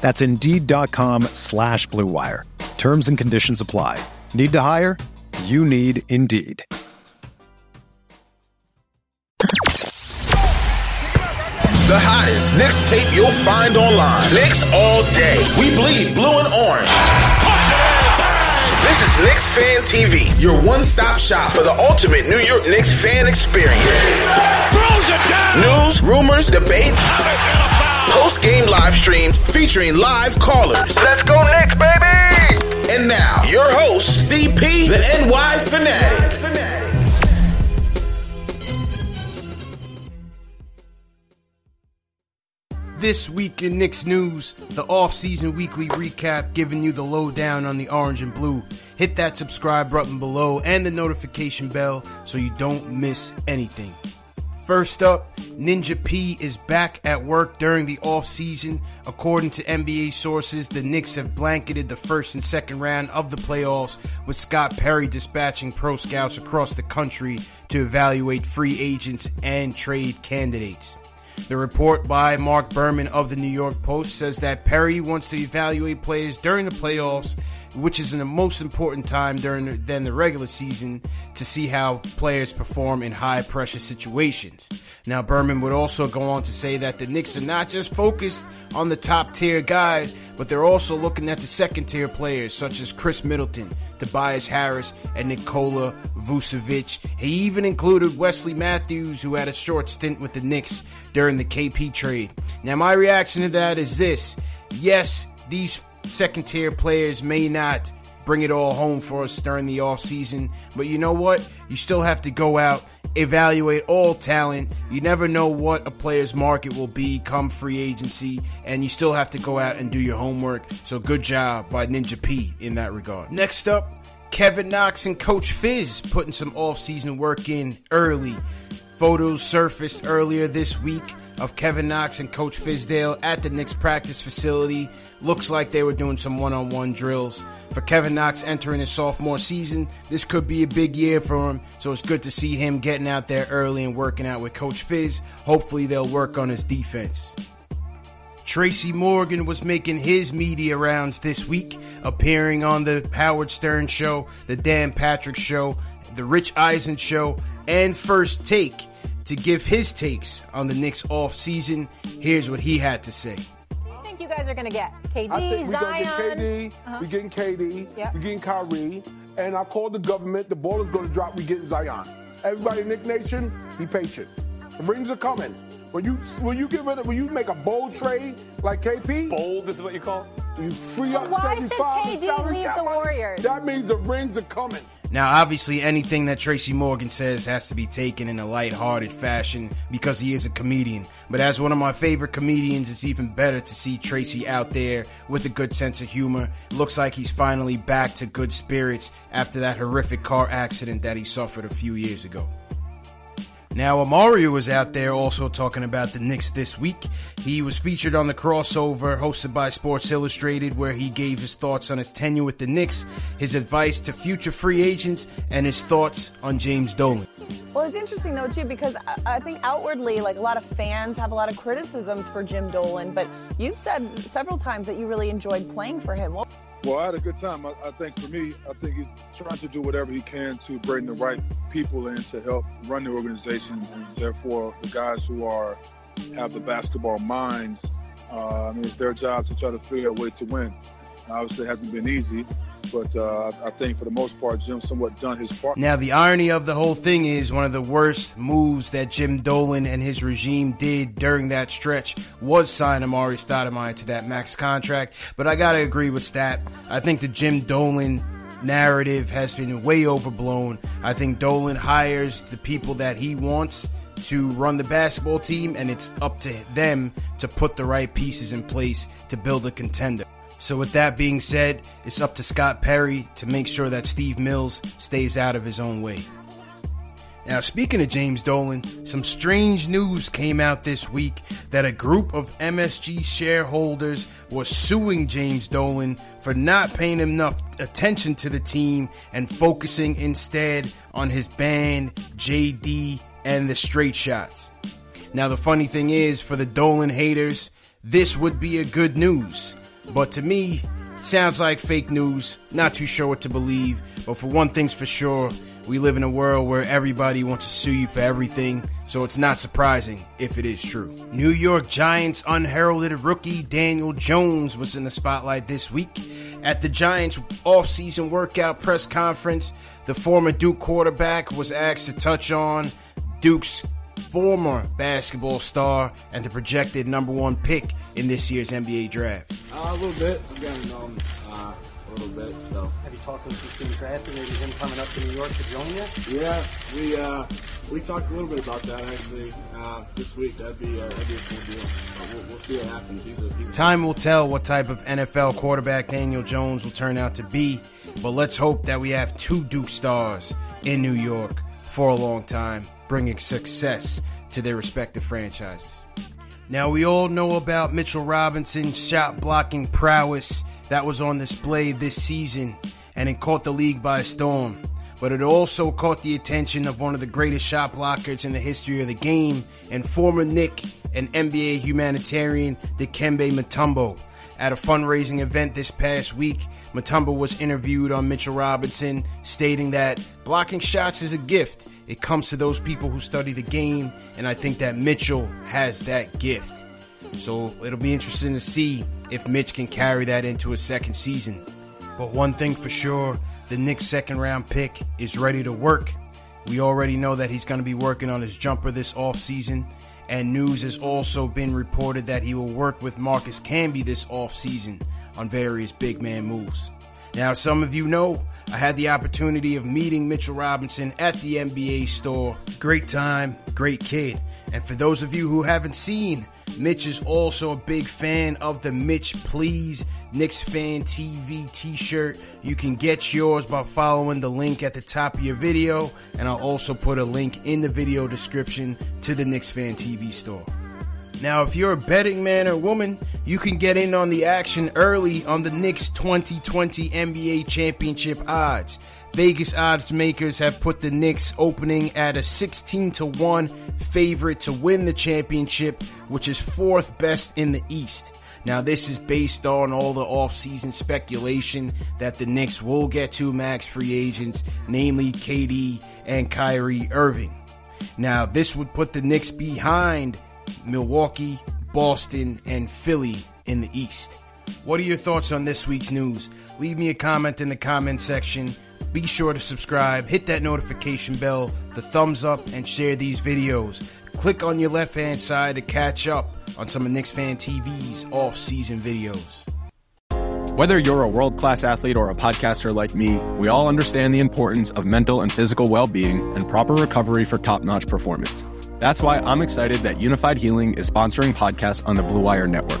That's Indeed.com/BlueWire. Terms and conditions apply. Need to hire? You need Indeed. The hottest Knicks tape you'll find online. Knicks all day. We bleed blue and orange. This is Knicks Fan TV, your one-stop shop for the ultimate New York Knicks fan experience. News, rumors, debates, post-game live streams featuring live callers. Let's go Knicks, baby! And now, your host, CP, the NY Fanatic. This week in Knicks news, the off-season weekly recap giving you the lowdown on the orange and blue. Hit that subscribe button below and the notification bell so you don't miss anything. First up, Ninja P is back at work during the off-season. According to NBA sources, the Knicks have blanketed the first and second round of the playoffs, with Scott Perry dispatching pro scouts across the country to evaluate free agents and trade candidates. The report by Mark Berman of the New York Post says that Perry wants to evaluate players during the playoffs, which is the most important time than the regular season, to see how players perform in high-pressure situations. Now, Berman would also go on to say that the Knicks are not just focused on the top-tier guys, but they're also looking at the second-tier players, such as Chris Middleton, Tobias Harris, and Nikola Vucevic. He even included Wesley Matthews, who had a short stint with the Knicks during the KP trade. Now, my reaction to that is this. Yes, these second-tier players may not bring it all home for us during the offseason, but you know what? You still have to go out, evaluate all talent. You never know what a player's market will be come free agency, and you still have to go out and do your homework. So good job by Ninja P in that regard. Next up, Kevin Knox and Coach Fizz putting some offseason work in early. Photos surfaced earlier this week of Kevin Knox and Coach Fizdale at the Knicks practice facility. Looks like they were doing some one-on-one drills. For Kevin Knox entering his sophomore season, this could be a big year for him, so it's good to see him getting out there early and working out with Coach Fizz. Hopefully they'll work on his defense. Tracy Morgan was making his media rounds this week, appearing on the Howard Stern Show, the Dan Patrick Show, the Rich Eisen Show, and First Take to give his takes on the Knicks offseason. Here's what he had to say. You guys are going to get KD, I think we're Zion. Gonna get KD. We're getting KD. Yep. We're getting Kyrie. And I called the government. The ball is going to drop. We're getting Zion. Everybody, Nick Nation, be patient. The rings are coming. When you make a bold trade like KP, bold is what you call it? You free up 75. Why should KD leave the Warriors? That means the rings are coming. Now, obviously, anything that Tracy Morgan says has to be taken in a lighthearted fashion because he is a comedian. But as one of my favorite comedians, it's even better to see Tracy out there with a good sense of humor. Looks like he's finally back to good spirits after that horrific car accident that he suffered a few years ago. Now, Amar'e was out there also talking about the Knicks this week. He was featured on the crossover hosted by Sports Illustrated, where he gave his thoughts on his tenure with the Knicks, his advice to future free agents, and his thoughts on James Dolan. Well, it's interesting, though, too, because I think outwardly, like, a lot of fans have a lot of criticisms for Jim Dolan, but you've said several times that you really enjoyed playing for him. Well, I had a good time. I think for me, I think he's trying to do whatever he can to bring the right people in to help run the organization. And therefore, the guys who have the basketball minds And it's their job to try to figure out a way to win. And obviously, it hasn't been easy. But I think for the most part, Jim's somewhat done his part. Now, the irony of the whole thing is one of the worst moves that Jim Dolan and his regime did during that stretch was sign Amar'e Stoudemire to that max contract. But I got to agree with Stat. I think the Jim Dolan narrative has been way overblown. I think Dolan hires the people that he wants to run the basketball team, and it's up to them to put the right pieces in place to build a contender. So with that being said, it's up to Scott Perry to make sure that Steve Mills stays out of his own way. Now, speaking of James Dolan, some strange news came out this week that a group of MSG shareholders was suing James Dolan for not paying enough attention to the team and focusing instead on his band, JD, and the straight shots. Now, the funny thing is, for the Dolan haters, this would be a good news. But to me, sounds like fake news, not too sure what to believe. But for one thing's for sure, we live in a world where everybody wants to sue you for everything, so it's not surprising if it is true. New York Giants unheralded rookie Daniel Jones was in the spotlight this week. At the Giants' offseason workout press conference, the former Duke quarterback was asked to touch on Duke's former basketball star and the projected number one pick in this year's NBA draft. A little bit. I've gotten to know him a little bit. So, have you talked with him since drafting? Maybe him coming up to New York to join you? Yeah, we talked a little bit about that actually this week. That'd be a cool deal. We'll see what happens. Time will tell what type of NFL quarterback Daniel Jones will turn out to be, but let's hope that we have two Duke stars in New York for a long time, bringing success to their respective franchises. Now, we all know about Mitchell Robinson's shot-blocking prowess that was on display this season, and it caught the league by storm. But it also caught the attention of one of the greatest shot blockers in the history of the game and former Knick and NBA humanitarian Dikembe Mutombo. At a fundraising event this past week, Mutombo was interviewed on Mitchell Robinson, stating that blocking shots is a gift. It comes to those people who study the game, and I think that Mitchell has that gift. So it'll be interesting to see if Mitch can carry that into his second season. But one thing for sure, the Knicks' second-round pick is ready to work. We already know that he's going to be working on his jumper this offseason, and news has also been reported that he will work with Marcus Camby this offseason on various big man moves. Now, some of you know, I had the opportunity of meeting Mitchell Robinson at the NBA store. Great time, great kid. And for those of you who haven't seen, Mitch is also a big fan of the Mitch Please Knicks Fan TV t-shirt. You can get yours by following the link at the top of your video. And I'll also put a link in the video description to the Knicks Fan TV store. Now, if you're a betting man or woman, you can get in on the action early on the Knicks 2020 NBA Championship odds. Vegas odds makers have put the Knicks opening at a 16-1 favorite to win the championship, which is fourth best in the East. Now, this is based on all the offseason speculation that the Knicks will get two max free agents, namely KD and Kyrie Irving. Now, this would put the Knicks behind Milwaukee, Boston, and Philly in the East. What are your thoughts on this week's news? Leave me a comment in the comment section. Be sure to subscribe, hit that notification bell, the thumbs up, and share these videos. Click on your left-hand side to catch up on some of Knicks Fan TV's off-season videos. Whether you're a world-class athlete or a podcaster like me, we all understand the importance of mental and physical well-being and proper recovery for top-notch performance. That's why I'm excited that Unified Healing is sponsoring podcasts on the BlueWire Network.